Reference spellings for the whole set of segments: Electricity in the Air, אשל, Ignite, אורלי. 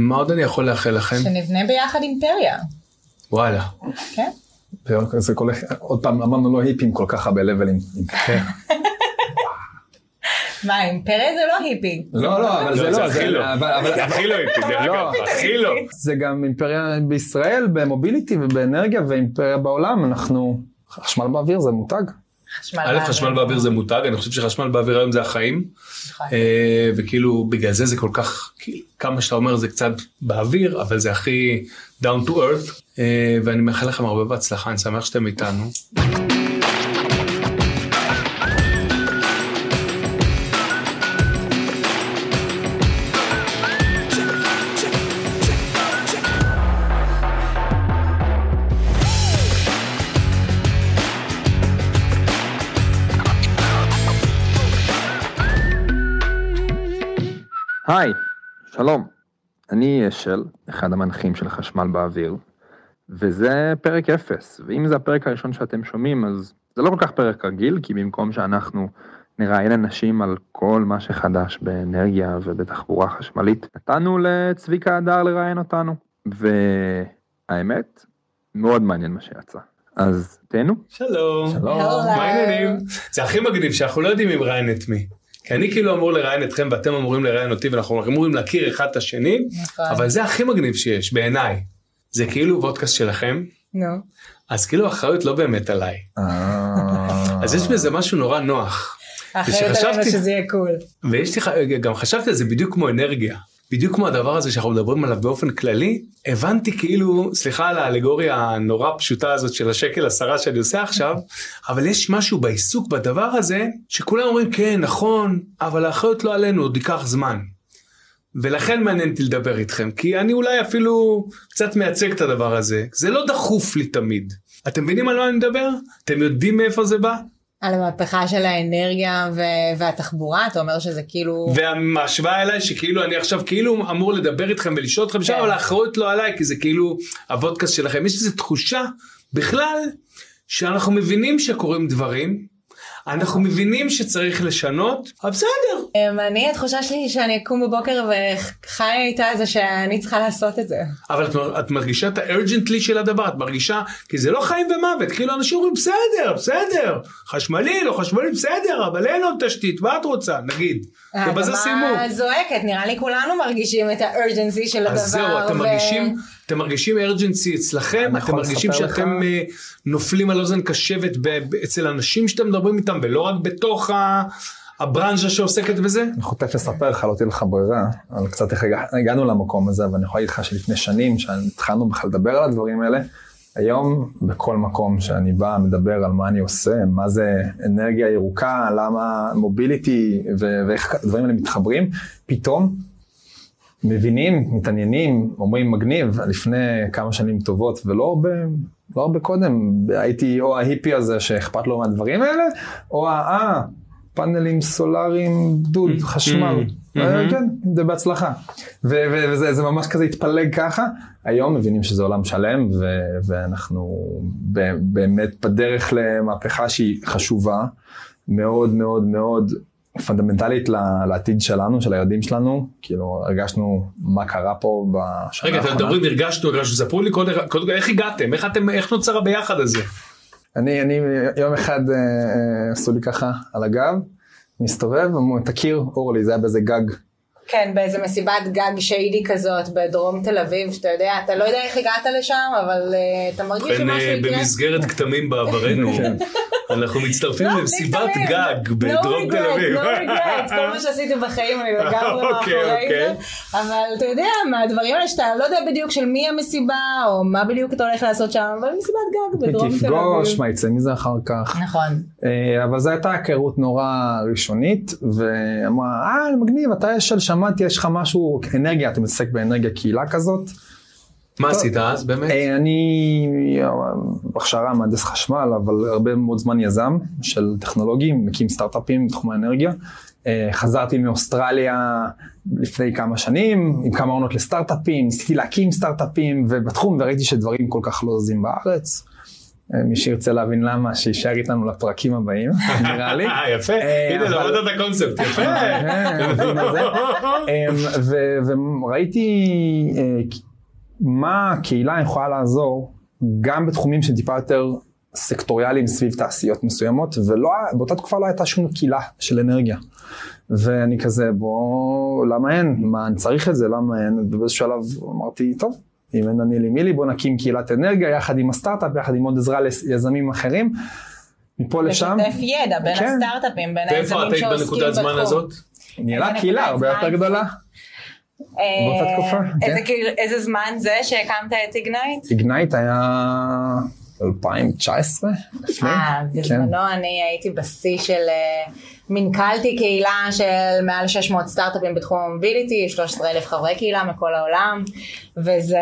מה עוד אני יכול לאחל לכם? שנבנה ביחד אימפריה. וואלה. כן? עוד פעם, אמרנו לא היפים כל כך הרבה לבלים. כן. מה, אימפריה זה לא היפי. לא, לא, אבל זה לא. זה הכי לא. זה הכי לא היפי, זה הכי לא. זה גם אימפריה בישראל, במוביליטי ובאנרגיה, ואימפריה בעולם, אנחנו... חשמל באוויר זה מותג. א', חשמל באוויר זה מותג, אני חושב שחשמל באוויר היום זה החיים, וכאילו בגלל זה זה כל כך, כמה שאתה אומר זה קצת באוויר, אבל זה הכי down to earth, ואני מאחל לכם הרבה בהצלחה, אני שמח שאתם איתנו. היי, שלום, אני אשל, אחד המנחים של חשמל באוויר, וזה פרק 0, ואם זה הפרק הראשון שאתם שומעים, אז זה לא כל כך פרק רגיל, כי במקום שאנחנו נראיין אנשים על כל מה שחדש באנרגיה ובתחבורה חשמלית, נתנו לצביקה הדר לראיין אותנו, והאמת, מאוד מעניין מה שיצא. אז תהנו. שלום. שלום. מה העניינים? זה הכי מגניב שאנחנו לא יודעים אם ראיין את מי. כי אני כאילו אמור לראיין אתכם, ואתם אמורים לראיין אותי, ואנחנו אמורים להכיר אחד את השני, אבל זה הכי מגניב שיש, בעיניי. זה כאילו וודקאסט שלכם, אז כאילו האחריות לא באמת עליי. אז יש בזה משהו נורא נוח. האחריות עלינו שזה יהיה קול. וגם חשבתי על זה בדיוק כמו אנרגיה, בדיוק כמו הדבר הזה שאנחנו מדברים עליו באופן כללי, הבנתי כאילו, סליחה על האלגוריה הנורא פשוטה הזאת של השקל 10 שאני עושה עכשיו, אבל יש משהו בעיסוק בדבר הזה, שכולם אומרים כן, נכון, אבל האחריות לא עלינו, עוד ייקח זמן. ולכן מעניינתי לדבר איתכם, כי אני אולי אפילו קצת מייצג את הדבר הזה, זה לא דחוף לי תמיד. אתם מבינים על מה אני מדבר? אתם יודעים מאיפה זה בא? על המהפכה של האנרגיה והתחבורה, אתה אומר שזה כאילו... והמשוואה אליי שכאילו אני עכשיו כאילו אמור לדבר איתכם ולשאול אתכם שם, אבל האחריות לא עליי, כי זה כאילו הוודקאסט שלכם. יש איזו תחושה בכלל שאנחנו מבינים שקורים דברים, אנחנו מבינים שצריך לשנות, אבל בסדר. אני, התחושה שלי שאני אקום בבוקר וחיה איתה זה שאני צריכה לעשות את זה. אבל את מרגישה את הארג'נטלי של הדבר, את מרגישה, כי זה לא חיים ומוות, כאילו אנשים אומרים, בסדר, בסדר, חשמלי, לא חשמלי, בסדר, אבל אין עוד תשתית, מה את רוצה, נגיד. ובזה סימור. האדמה זועקת, נראה לי כולנו מרגישים את הארג'נסי של הדבר. אז זהו, אתם מרגישים ארג'נסי אצלכם, אתם מרגישים שאתם נופלים על אוזן קשבת אצל אנשים שאתם מדברים איתם, ולא רק בתוך הברנז'ה שעוסקת בזה? אני חוטף לספר לך, לא תהיה לך ברירה, אבל קצת הגענו למקום הזה, ואני יכולה להגיד לך שלפני שנים, שהתחלנו בכלל לדבר על הדברים האלה, היום בכל מקום שאני בא מדבר על מה אני עושה, מה זה אנרגיה ירוקה, למה מוביליטי ואיך הדברים האלה מתחברים, פתאום מבינים, מתעניינים, אומרים מגניב, לפני כמה שנים טובות ולא הרבה קודם, הייתי או ההיפי הזה שאכפת לו מהדברים האלה, או פאנלים סולאריים, דוד, חשמל, כן, זה בהצלחה. וזה ממש כזה התפלג ככה. היום מבינים שזה עולם שלם, ואנחנו באמת בדרך למהפכה שהיא חשובה, מאוד מאוד מאוד פונדמנטלית לעתיד שלנו, של הילדים שלנו. כאילו, הרגשנו מה קרה פה בשנה האחרונה. רגע, אתם מדברים, הרגשנו, ספרו לי קודם, איך הגעתם? איך נוצר הביחד הזה? אני יום אחד עשו לי ככה על הגב, מסתובב, תכיר אורלי, זה היה באיזה גג. כן, באיזה מסיבת גג שיידי כזאת בדרום תל אביב, שאתה יודע, אתה לא יודע איך הגעת לשם, אבל אתה מרגיש שמה שהגיע. במסגרת כתמים בעברנו, אנחנו מצטרפים למסיבת גג בדרום תל אביב. לא רגעת, כל מה שעשיתי בחיים, אני לגמרי מאחורי זה, אבל אתה יודע מה, הדברים האלה שאתה לא יודע בדיוק של מי המסיבה, או מה בדיוק אתה הולך לעשות שם, אבל מסיבת גג בדרום תל אביב. תפגוש, מה יצא מזה אחר כך. נכון. אבל זו הייתה הכרות נורא ראשונית, ואמרה, מגניב, אתה אשל שם, שמעתי, יש לך משהו, אנרגיה, אתה מתעסק באנרגיה קהילה כזאת. מה עשית אז באמת? אני הכשרה מהנדס חשמל, אבל הרבה מאוד זמן יזם של טכנולוגים, מקים סטארט-אפים בתחום האנרגיה. חזרתי מאוסטרליה לפני כמה שנים, עם כמה עונות לסטארט-אפים, ניסיתי להקים סטארט-אפים ובתחום, וראיתי שדברים כל כך לא זזים בארץ. מי שירצה להבין למה, שישאר איתנו לפרקים הבאים, נראה לי. יפה, הנה, לראות את הקונספט, יפה. וראיתי מה הקהילה יכולה לעזור, גם בתחומים שטיפה יותר סקטוריאליים סביב תעשיות מסוימות, ובאותה תקופה לא הייתה שום קהילה של אנרגיה. ואני כזה, בוא, למה אין? מה, אני צריך את זה? למה אין? ובאיזשהו שלב אמרתי, טוב, אם אין אני לי מילי, בוא נקים קהילת אנרגיה, יחד עם הסטארט-אפ, יחד עם עוד עזרה ליזמים אחרים, מפה לשם. ותתף ידע בין הסטארט-אפים, בין היזמים שעוסקים בתחום. ואיפה את היית בנקודת זמן הזאת? נהייתה קהילה הרבה יותר גדולה. באותה תקופה, כן. איזה זמן זה שהקמת את איגנייט? איגנייט היה 2019. בזמנו אני הייתי בשיא של... מנכלתי קהילה של מעל 600 סטארט-אפים בתחום המוביליטי, 13,000 חברי קהילה מכל העולם, וזה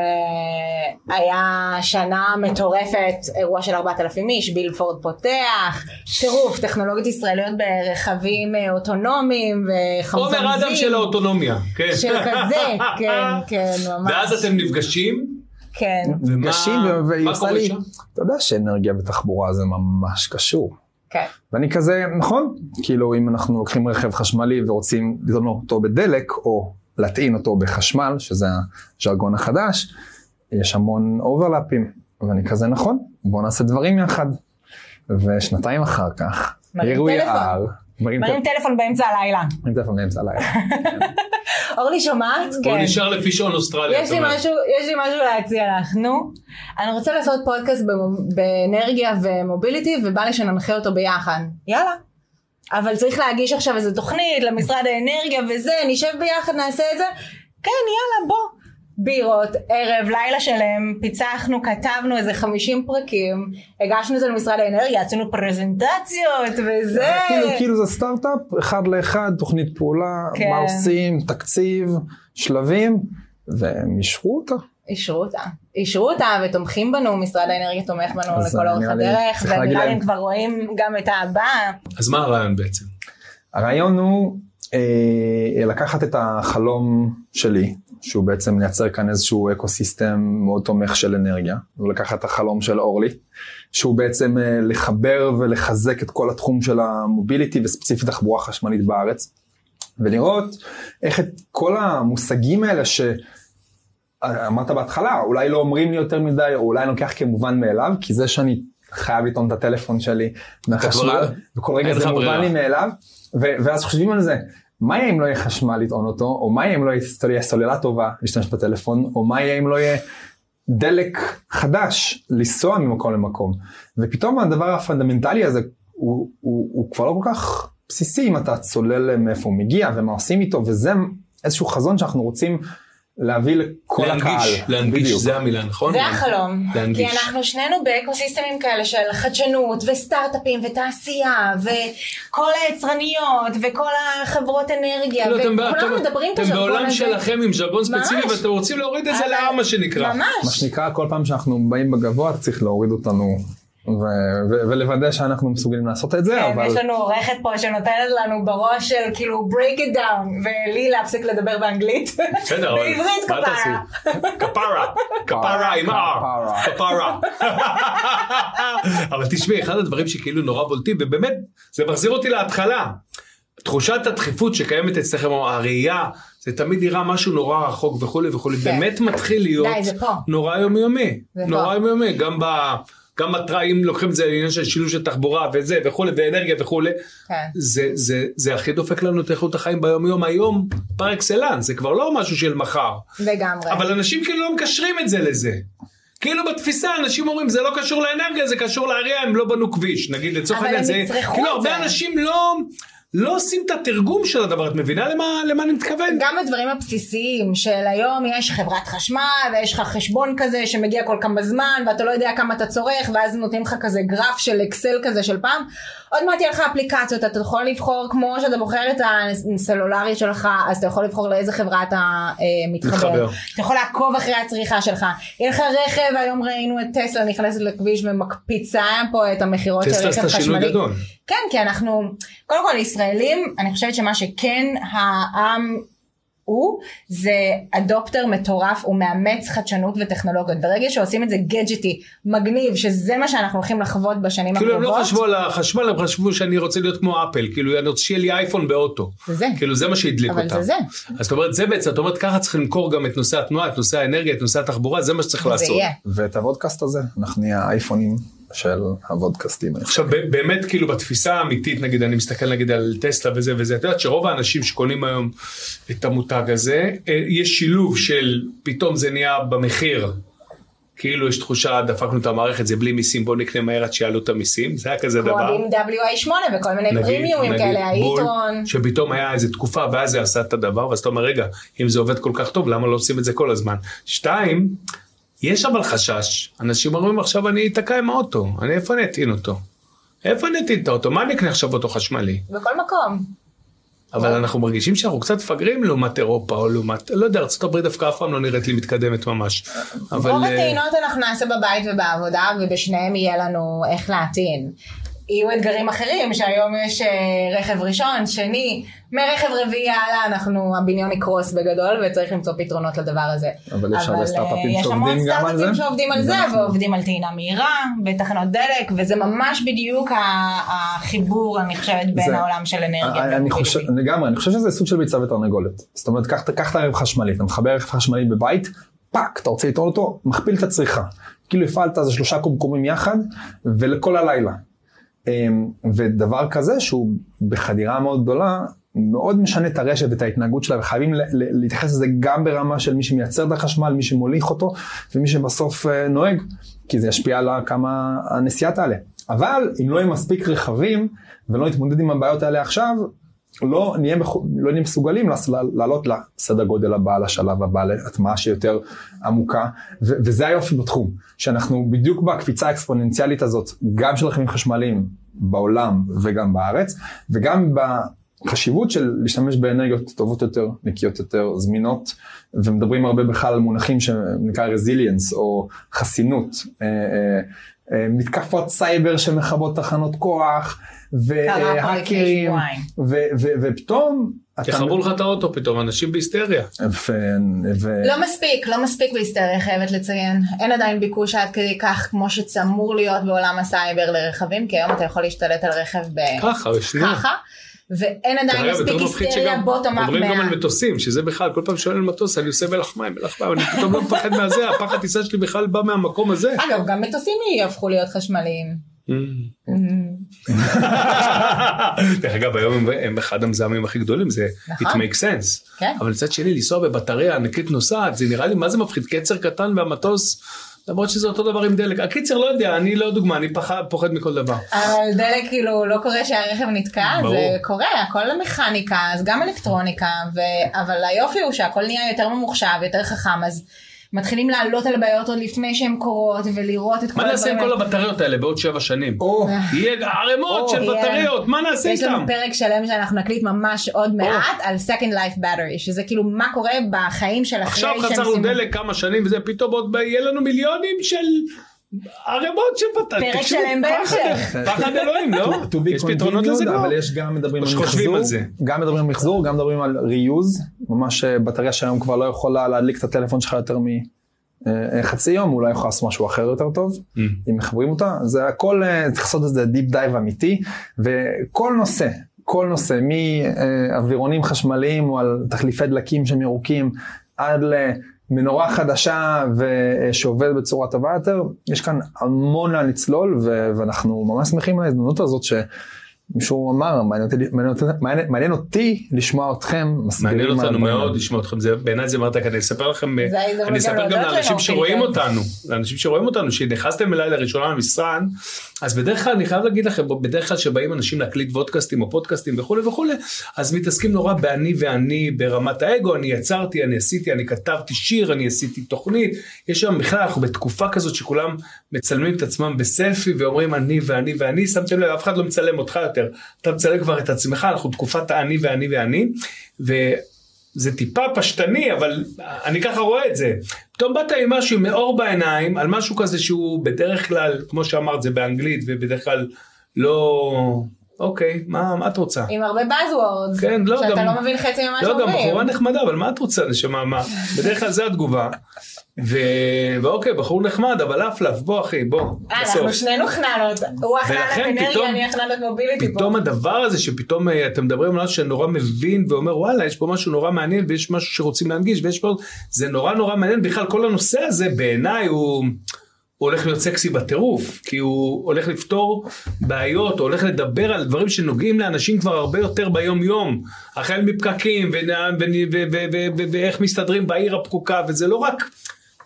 היה שנה מטורפת, אירוע של 4,000 איש, בילפורד פותח, טירוף, טכנולוגיות ישראליות ברכבים אוטונומיים וחמזונזים. עומר אדם של האוטונומיה, כן. של כזה, כן, כן, ממש. ואז אתם נפגשים? כן. נפגשים, מה קורה שם? אתה יודע שאנרגיה בתחבורה זה ממש קשור. ואני כזה, נכון? כאילו אם אנחנו לוקחים רכב חשמלי ורוצים לדון אותו בדלק או לטעין אותו בחשמל, שזה הז'רגון החדש, יש המון אוברלאפים, ואני כזה נכון, בוא נעשה דברים יחד. ושנתיים אחר כך, אירועי R, מרים טלפון באמצע הלילה. מרים טלפון באמצע הלילה. אורלי שומעת? כן. הוא נשאר לפי שעון אוסטרליה. יש לי משהו להציע לך, נו. אני רוצה לעשות פודקאסט באנרגיה ומוביליטי, ובא לי שננחה אותו ביחד. יאללה. אבל צריך להגיש עכשיו איזו תוכנית למשרד האנרגיה וזה, נשב ביחד, נעשה את זה. כן, יאללה, בוא. בירות, ערב, לילה שלם, פיצחנו, כתבנו איזה 50 פרקים, הגשנו את זה למשרד האנרגיה, עשינו פרזנטציות וזה. כאילו זה סטארט-אפ, אחד לאחד, תוכנית פעולה, מה עושים, תקציב, שלבים, והם אישרו אותה. אישרו אותה ותומכים בנו, משרד האנרגיה תומך בנו לכל אורך הדרך, ונראה לי הם כבר רואים גם את הבאה. אז מה הרעיון בעצם? הרעיון הוא לקחת את החלום שלי, שהוא בעצם לייצר כאן איזשהו אקוסיסטם מאוד תומך של אנרגיה. הוא לקח את החלום של אורלי, שהוא בעצם לחבר ולחזק את כל התחום של המוביליטי וספציפית תחבורה חשמלית בארץ, ולראות איך את כל המושגים האלה שאמרת בהתחלה, אולי לא אומרים לי יותר מדי, או אולי אני לוקח כמובן מאליו, כי זה שאני חייב לטעון את הטלפון שלי מהחשמל, וכל רגע זה מובן לי מאליו, ואז חושבים על זה, מה יהיה אם לא יהיה חשמל לטעון אותו, או מה יהיה אם לא יהיה סוללה טובה להשתמש בטלפון, או מה יהיה אם לא יהיה דלק חדש לנסוע ממקום למקום. ופתאום הדבר הפונדמנטלי הזה הוא כבר לא כל כך בסיסי, אם אתה צולל מאיפה הוא מגיע ומה עושים איתו, וזה איזשהו חזון שאנחנו רוצים להביא לכל הקהל. להנגיש, זה המילה, נכון? זה החלום. כי אנחנו שנינו באקוסיסטמים כאלה של חדשנות וסטארט-אפים ותעשייה וכל היצרניות וכל החברות אנרגיה וכולם מדברים את הז'רגון הזה. אתם בעולם שלכם עם ז'רגון ספציפי ואתם רוצים להוריד את זה לעם שנקרא. מה שנקרא, כל פעם שאנחנו באים בגבוה צריך להוריד אותנו ולוודא שאנחנו מסוגלים לעשות את זה. יש לנו עורכת פה שנותנת לנו בראש של כאילו break it down, ולי להפסיק לדבר באנגלית בעברית. כפרה עם R, כפרה. אבל תשמעי, אחד הדברים שכאילו נורא בולטים, ובאמת זה מחזיר אותי להתחלה, תחושת הדחיפות שקיימת אצלכם, הראייה, זה תמיד נראה משהו נורא רחוק וכולי וכולי, באמת מתחיל להיות נורא יומיומי, נורא יומיומי, גם ב... גם אם לוקחים את זה לעניין של שילוש של תחבורה וזה וכולי ואנרגיה וכולי, זה הכי דופק לנו את איכות החיים ביום יום, היום פר אקסלנס, זה כבר לא משהו של מחר. לגמרי. אבל אנשים כאילו לא מקשרים את זה לזה. כאילו בתפיסה אנשים אומרים זה לא קשור לאנרגיה, זה קשור לאריה, הם לא בנו כביש, נגיד לצורך העניין זה. אבל הם יצריכו את זה. כאילו הרבה אנשים לא עושים את התרגום של הדבר, את מבינה למה אני מתכוון? גם הדברים הבסיסיים של היום, יש חברת חשמל, ויש לך חשבון כזה שמגיע כל כמה זמן, ואתה לא יודע כמה אתה צורך, ואז נותנים לך כזה גרף של אקסל כזה של פעם. עוד מעט יהיה לך אפליקציות, אתה יכול לבחור, כמו שאתה בוחר את הסלולרי שלך, אז אתה יכול לבחור לאיזה חברה אתה מתחבר. אתה יכול לעקוב אחרי הצריכה שלך. יהיה לך רכב, היום ראינו את טסלה נכנסת לכביש ומקפיצה פה את המחירות של רכב חשמלי. כן, כי אנחנו, קודם כל, ישראלים, אני חושבת שמה שכן העם הוא זה אדופטר מטורף, הוא מאמץ חדשנות וטכנולוגיות, ברגע שעושים את זה גדג'טי, מגניב, שזה מה שאנחנו הולכים לחוות בשנים הקרובות. כאילו הם לא חשבו על החשמל, הם חשבו שאני רוצה להיות כמו אפל, כאילו אני רוצה שיהיה לי אייפון באוטו, כאילו זה מה שהדליק אותם. אז זאת אומרת, זה בעצם, זאת אומרת, ככה צריך למכור גם את נושא התנועה, את נושא האנרגיה, את נושא התחבורה, זה מה שצריך לעשות. ואת הוודקאסט הזה, אנחנו נהיה האייפונים של הוודקאסטים. עכשיו, באמת, כאילו, בתפיסה האמיתית, נגיד, אני מסתכל, נגיד, על טסלה וזה וזה, את יודעת שרוב האנשים שקונים היום את המותג הזה, יש שילוב של, פתאום זה נהיה במחיר, כאילו יש תחושה, דפקנו את המערכת, זה בלי מיסים, בוא נקנה מהר עד שיעלו את המיסים, זה היה כזה דבר. כמו ב-WI8 וכל מיני פרימיומים כאלה, היתרון. שפתאום היה איזו תקופה, ואז זה עשה את הדבר, ואז אתה אומר, רגע, אם זה עובד כל כך טוב, למה לא עושים את זה כל הזמן? שתיים, יש אבל חשש, אנשים אומרים עכשיו, אני אתקע עם האוטו, אני איפה נתין אותו? איפה נתין את האוטו? מה נקנה עכשיו אותו חשמלי? בכל מקום. אבל אנחנו מרגישים שאנחנו קצת פגרים לעומת אירופה או לעומת, לא יודע, ארצות הברית דווקא אף פעם לא נראית לי מתקדמת ממש. רוב הטעינות אנחנו נעשה בבית ובעבודה, ובשניהם יהיה לנו איך להטעין. יהיו אתגרים אחרים, שהיום יש רכב ראשון, שני, מרכב רביעי הלאה, אנחנו, הבניון יקרוס בגדול, וצריך למצוא פתרונות לדבר הזה. אבל יש הרבה סטארט-אפים שעובדים גם על זה. יש המון סטארט-אפים שעובדים על זה, ועובדים על טעינה מהירה, בתחנות דלק, וזה ממש בדיוק החיבור, אני חושבת, בין העולם של אנרגיה. אני חושב שזה סוג של ביצה ותרנגולת. זאת אומרת, קח את הרכב חשמלי, אתה מחבר רכב חשמלי בבית, פאק, אתה רוצה לטעון אותו, מכפיל את הצריכה. כאילו הפעלת זה 3 קומקומים יחד, ולכל הלילה. ודבר כזה שהוא בחדירה מאוד גדולה, מאוד משנה את הרשת ואת ההתנהגות שלה, וחייבים להתייחס לזה גם ברמה של מי שמייצר את החשמל, מי שמוליך אותו, ומי שבסוף נוהג, כי זה ישפיע על כמה הנסיעה תעלה. אבל אם לא יהיה מספיק רכבים, ולא נתמודד עם הבעיות האלה עכשיו, לא נהיה מסוגלים לעלות לסדר גודל הבא, לשלב הבא, להטמעה שיותר עמוקה, וזה היופי בתחום, שאנחנו בדיוק בקפיצה האקספוננציאלית הזאת, גם של רכבים חשמליים בעולם וגם בארץ, וגם בחשיבות של להשתמש באנרגיות טובות יותר, נקיות יותר, זמינות, ומדברים הרבה בכלל על מונחים שנקרא רזיליאנס או חסינות, מתקפות סייבר שמחבות תחנות כוח, והאקרים, ופתאום... יחברו לך את האוטו פתאום, אנשים בהיסטריה. לא מספיק בהיסטריה, חייבת לציין. אין עדיין ביקוש עד כדי כך, כמו שצמור להיות בעולם הסייבר לרכבים, כי היום אתה יכול להשתלט על רכב ככה. ואין עדיין מספיק היסטריה, בוא תאמר 100. אומרים גם על מטוסים, שזה בכלל, כל פעם שואל על מטוס, אני עושה מלחמיים, אני פתאום לא מפחד מהזה, הפחד טיסה שלי בכלל בא מהמקום הזה. אגב, גם מטוסים יהפכו להיות חשמליים. דרך אגב, היום הם אחד המזהמים הכי גדולים, זה it makes sense. אבל לצד שני, לנסוע בבטריה, ענקית נוסעת, זה נראה לי, מה זה מפחיד? קצר קטן והמטוס... למרות שזה אותו דבר עם דלק. הקיצר לא יודע, אני לא דוגמה, אני פוחד מכל דבר. אבל דלק כאילו לא קורה שהרכב נתקע, זה קורה, הכל המכניקה, אז גם אלקטרוניקה, אבל היופי הוא שהכל נהיה יותר ממוחשב, יותר חכם, אז מתחילים לעלות על הבעיות עוד לפני שהן קורות, ולראות את כל הדברים. מה נעשה עם כל הבטריות האלה בעוד 7 שנים? יהיה ערמות של בטריות, מה נעשה איתם? יש לנו פרק שלם שאנחנו נקליט ממש עוד מעט, על Second Life Battery, שזה כאילו מה קורה בחיים של אחרי... עכשיו חצרנו דלק כמה שנים, וזה פתאום עוד יהיה לנו מיליונים של... הרמות שבטל, פרק שלהם בהמשך. פחד אלוהים, לא? יש פתרונות לזה לא? אבל יש גם מדברים על מחזור, גם מדברים על ריוז, ממש בטריה שהיום כבר לא יכולה להדליק את הטלפון שלך יותר מחצי יום, אולי יכולה לעשות משהו אחר יותר טוב, אם מחברים אותה, זה הכל, צריך לעשות את זה דיפ דייב אמיתי, וכל נושא, מאווירונים חשמליים, או על תחליפי דלקים שהם ירוקים, עד ל... מנורה חדשה ושעובד בצורה טובה יותר, יש כאן המון לצלול, ואנחנו ממש שמחים על ההזדמנות הזאת שמישהו אמר, מעניין אותי לשמוע אתכם, מעניין אותנו מאוד לשמוע אתכם, בעיניי זה אמרת, אני אספר לכם, אני אספר גם לאנשים שרואים אותנו, שנכנסתם אליי לראשונה למשרד, אז בדרך כלל, אני חייב להגיד לכם, בדרך כלל שבאים אנשים להקליט וודקאסטים או פודקאסטים וכו' וכו', אז מתעסקים נורא באני ברמת האגו, אני יצרתי, אני עשיתי, אני כתבתי שיר, אני עשיתי תוכנית, יש שם בכלל, אנחנו בתקופה כזאת שכולם מצלמים את עצמם בסלפי ואומרים אני, שמתם לב, אף אחד לא מצלם אותך יותר, אתה מצלם כבר את עצמך, אנחנו בתקופת האני, וזה טיפה פשטני, אבל אני ככה רואה את זה. פתאום באת עם משהו מאור בעיניים, על משהו כזה שהוא בדרך כלל, כמו שאמרת, זה באנגלית, ובדרך כלל לא... אוקיי, מה את רוצה? עם הרבה buzzwords. כן, לא, שאתה לא מבין חצי ממה שאומרים. לא, גם בחורה נחמדה, אבל מה את רוצה? נשמע, מה? בדרך כלל זה התגובה. ואוקיי, בחור נחמד, אבל אפלף, בוא אחי, בוא. אנחנו שנינו חננות. הוא החננת אנרגיה, אני החננת מוביליטי פה. פתאום הדבר הזה שפתאום אתם מדברים על משהו שנורא מבין ואומר, וואלה, יש פה משהו נורא מעניין ויש משהו שרוצים להנגיש, ויש פה, זה נורא נורא מעניין. בכלל כל הנושא הזה בעיניי הוא הולך להיות סקסי בטירוף, כי הוא הולך לפתור בעיות, הוא הולך לדבר על דברים שנוגעים לאנשים כבר הרבה יותר ביום יום, החל מפקקים, ואיך מסתדרים בעיר הפקוקה, וזה לא רק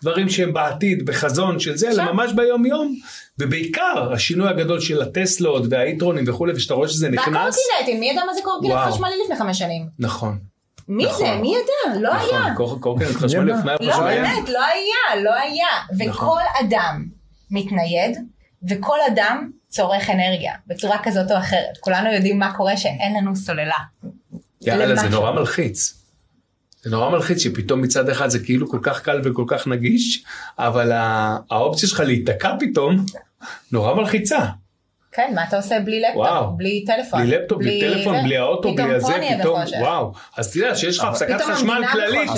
דברים שהם בעתיד, בחזון של זה, אלא ממש ביום יום, ובעיקר השינוי הגדול של הטסלות, והאיטרונים וכו', ושאתה רואה שזה נכנס. והקורקינטים, מי ידע מה זה קורקינט חשמלי לפני 5 שנים? נכון. מי זה? מי יודע? לא היה. נכון, קורקינט חשמלי לפני 5 שנים. לא, באמת, לא היה. וכל אדם מתנייד, וכל אדם צורך אנרגיה, בצורה כזאת או אחרת. כולנו יודעים מה קורה שאין לנו סוללה. יאללה, זה נורא מלחיץ. זה נורא מלחיץ שפתאום מצד אחד זה כאילו כל כך קל וכל כך נגיש, אבל האופציה שלך להיתקע פתאום נורא מלחיצה. כן, מה אתה עושה בלי לפטופ, בלי טלפון? בלי לפטופ, בלי טלפון, בלי האוטו, בלי הזה, פתאום, וואו. אז תראה שיש לך הפסקת חשמל כללית,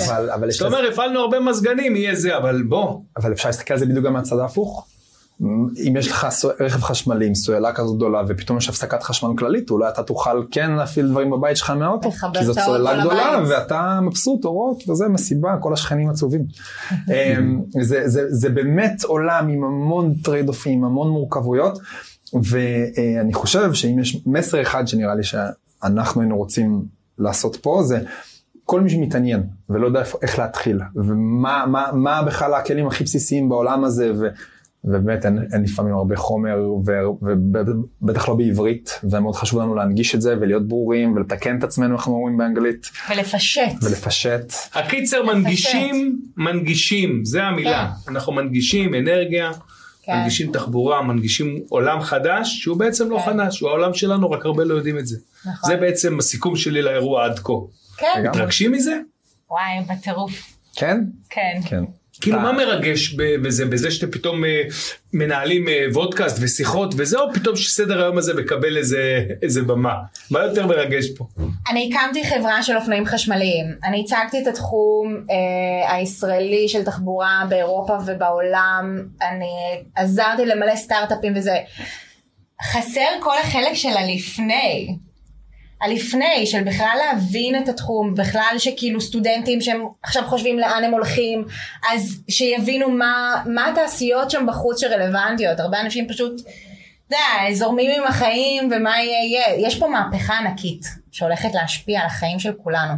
זאת אומרת, הפעלנו הרבה מזגנים, יהיה זה, אבל בוא. אבל אפשר להסתכל על זה בדיוק גם מהצד ההפוך. אם יש לך רכב חשמלי עם סוללה כזאת גדולה, ופתאום יש הפסקת חשמל כללית, אולי אתה תוכל כן להפעיל דברים בבית שלך מהאוטו, כי זאת סוללה גדולה, ואתה מבסוט, אורות, וזה מסיבה, כל השכנים עצובים. זה באמת עולם עם המון טרייד-אופים, המון מורכבויות, ואני חושב שאם יש מסר אחד שנראה לי שאנחנו היינו רוצים לעשות פה, זה כל מי שמתעניין ולא יודע איך להתחיל, ומה בכלל הכלים הכי בסיסיים בעולם הזה, ובאמת אין לפעמים הרבה חומר, ובטח לא בעברית, ומאוד חשוב לנו להנגיש את זה, ולהיות ברורים, ולתקן את עצמנו, אנחנו אומרים באנגלית. ולפשט. הקיצר, מנגישים, זה המילה. אנחנו מנגישים אנרגיה, מנגישים תחבורה, מנגישים עולם חדש, שהוא בעצם לא חדש, הוא העולם שלנו, רק הרבה לא יודעים את זה. זה בעצם הסיכום שלי לאירוע עד כה. כן. מתרגשים מזה? וואי, בטירוף. כן? כן. כאילו מה מרגש בזה שאתם פתאום מנהלים וודקאסט ושיחות וזה, או פתאום שסדר היום הזה מקבל איזה במה? מה יותר מרגש פה? אני הקמתי חברה של אופנועים חשמליים. אני הצגתי את התחום הישראלי של תחבורה באירופה ובעולם. אני עזרתי למלא סטארט-אפים וזה. חסר כל החלק של הלפני. הלפני של בכלל להבין את התחום, בכלל שכאילו סטודנטים שהם עכשיו חושבים לאן הם הולכים, אז שיבינו מה התעשיות שם בחוץ שרלוונטיות. הרבה אנשים פשוט זורמים עם החיים ומה יהיה. יש פה מהפכה ענקית שהולכת להשפיע על החיים של כולנו,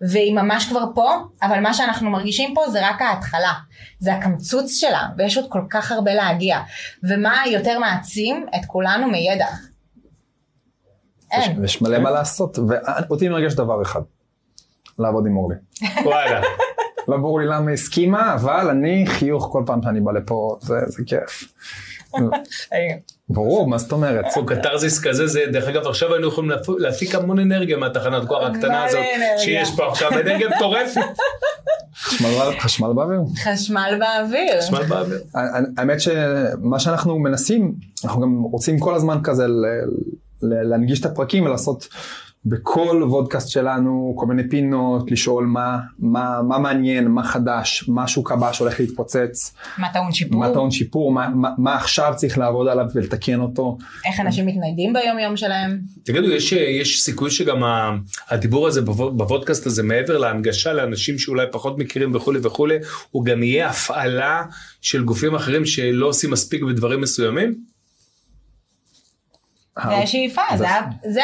והיא ממש כבר פה, אבל מה שאנחנו מרגישים פה זה רק ההתחלה, זה הקמצוץ שלה, ויש עוד כל כך הרבה להגיע. ומה יותר מעצים את כולנו מידע? יש מלא מה לעשות, ואותי מרגש דבר אחד, לעבוד עם אורלי. וואלה. לא ברור לי למה הסכימה, אבל אני חיוך כל פעם שאני בא לפה, זה כיף. ברור, מה זאת אומרת? קטרזיס כזה, זה דרך אגב, עכשיו היינו יכולים להפיק המון אנרגיה מהתחנת כוח הקטנה הזאת, שיש פה עכשיו אנרגיה מטורפת. חשמל באוויר. חשמל באוויר. האמת שמה שאנחנו מנסים, אנחנו גם רוצים כל הזמן כזה להנגיש את הפרקים ולעשות בכל וודקאסט שלנו כל מיני פינות, לשאול מה מעניין, מה חדש, מה שוק הבא שהולך להתפוצץ, מה טעון שיפור, מה עכשיו צריך לעבוד עליו ולתקן אותו, איך אנשים מתניידים ביום יום שלהם. תגידו, יש סיכוי שגם הדיבור הזה בוודקאסט הזה, מעבר להנגשה לאנשים שאולי פחות מכירים וכו' וכו', הוא גם יהיה הפעלה של גופים אחרים שלא עושים מספיק בדברים מסוימים? זה השאיפה, זה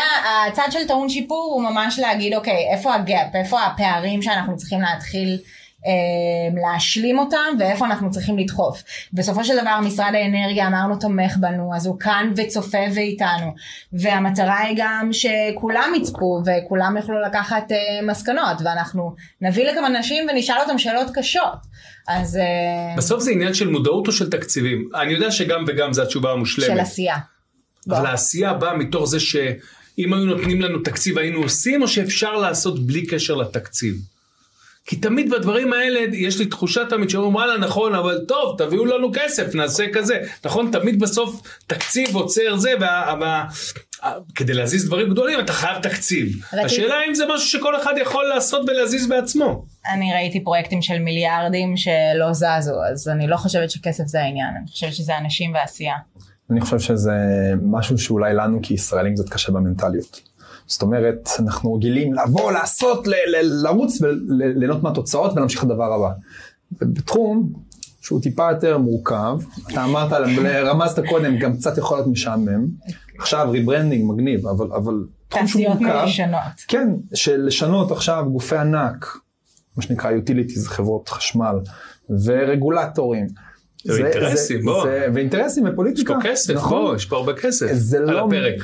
הצד של טעון שיפור, הוא ממש להגיד אוקיי, איפה הגאפ, איפה הפערים שאנחנו צריכים להתחיל להשלים אותם, ואיפה אנחנו צריכים לדחוף. בסופו של דבר משרד האנרגיה אמרנו תומך בנו, אז הוא כאן וצופה ואיתנו, והמטרה היא גם שכולם יצפו וכולם יוכלו לקחת מסקנות, ואנחנו נביא לכם אנשים ונשאל אותם שאלות קשות. אז בסוף זה עניין של מודעות או של תקציבים? אני יודע שגם וגם זו התשובה המושלמת של עשייה, אבל העשייה באה מתוך זה שאם היו נותנים לנו תקציב היינו עושים, או שאפשר לעשות בלי קשר לתקציב? כי תמיד בדברים האלה יש לי תחושה תמיד שאומרים, וואלה נכון, אבל טוב, תביאו לנו כסף, נעשה כזה. נכון, תמיד בסוף תקציב עוצר זה, כדי להזיז דברים גדולים, אתה חייב תקציב. השאלה אם זה משהו שכל אחד יכול לעשות ולהזיז בעצמו. אני ראיתי פרויקטים של מיליארדים שלא זזו, אז אני לא חושבת שכסף זה העניין, אני חושבת שזה אנשים ועשייה. אני חושב שזה משהו שאולי לנו כישראלים זאת קשה במנטליות. זאת אומרת, אנחנו רגילים לבוא, לעשות, לרוץ וליהנות מהתוצאות ולהמשיך לדבר הבא. בתחום שהוא טיפה יותר מורכב, אתה אמרת, רמזת קודם, גם קצת יכול להיות משעמם. עכשיו ריברנדינג מגניב, אבל תחום שהוא מורכב. תעשיות מלשנות. כן, שלשנות עכשיו גופי ענק, מה שנקרא utilities, חברות חשמל ורגולטורים. ואינטרסים, בוא. ואינטרסים ופוליטיקה. יש פה כסף, בוא, יש פה הרבה כסף. על הפרק.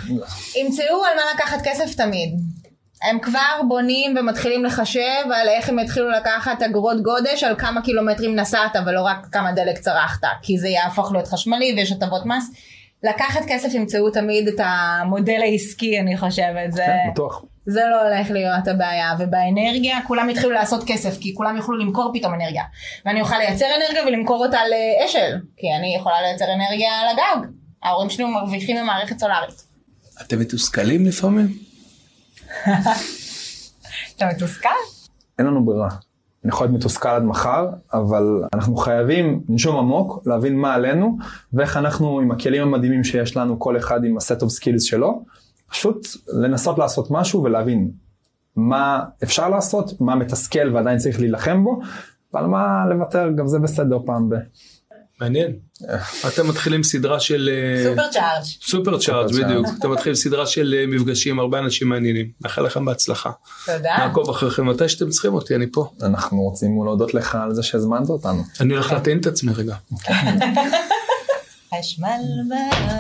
ימצאו על מה לקחת כסף תמיד. הם כבר בונים ומתחילים לחשב על איך הם התחילו לקחת אגרות גודש, על כמה קילומטרים נסעת ולא רק כמה דלק צרכת, כי זה יהפוך להיות חשמלי ויש הטבות מס. לקחת כסף ימצאו תמיד את המודל העסקי, אני חושבת. זה לא הולך להיות הבעיה, ובאנרגיה כולם התחילו לעשות כסף, כי כולם יוכלו למכור פתאום אנרגיה, ואני אוכל לייצר אנרגיה ולמכור אותה לאשל, כי אני יכולה לייצר אנרגיה על הגג, ההורים שלי מרוויחים במערכת סולארית. אתם מתוסכלים לפעמים? אתה מתוסכל? אין לנו ברירה, אני יכול להיות מתוסכל עד מחר, אבל אנחנו חייבים לנשום עמוק, להבין מה עלינו, ואיך אנחנו עם הכלים המדהימים שיש לנו, כל אחד עם הסט אוף סקילס שלו, פשוט לנסות לעשות משהו ולהבין מה אפשר לעשות, מה מתסכל ועדיין צריך להילחם בו, ועל מה לוותר, גם זה בסדר פעם ב... מעניין. אתם מתחילים סדרה של... סופר צ'ארג'. סופר צ'ארג', בדיוק. אתם מתחילים סדרה של מפגשים, הרבה אנשים מעניינים. נאחל לכם בהצלחה. תודה. נעקוב אחריכם, מתי שאתם צריכים אותי, אני פה. אנחנו רוצים להודות לך על זה שהזמנת אותנו. אני הולך להתאים את עצמי רגע. חשמל באוויר.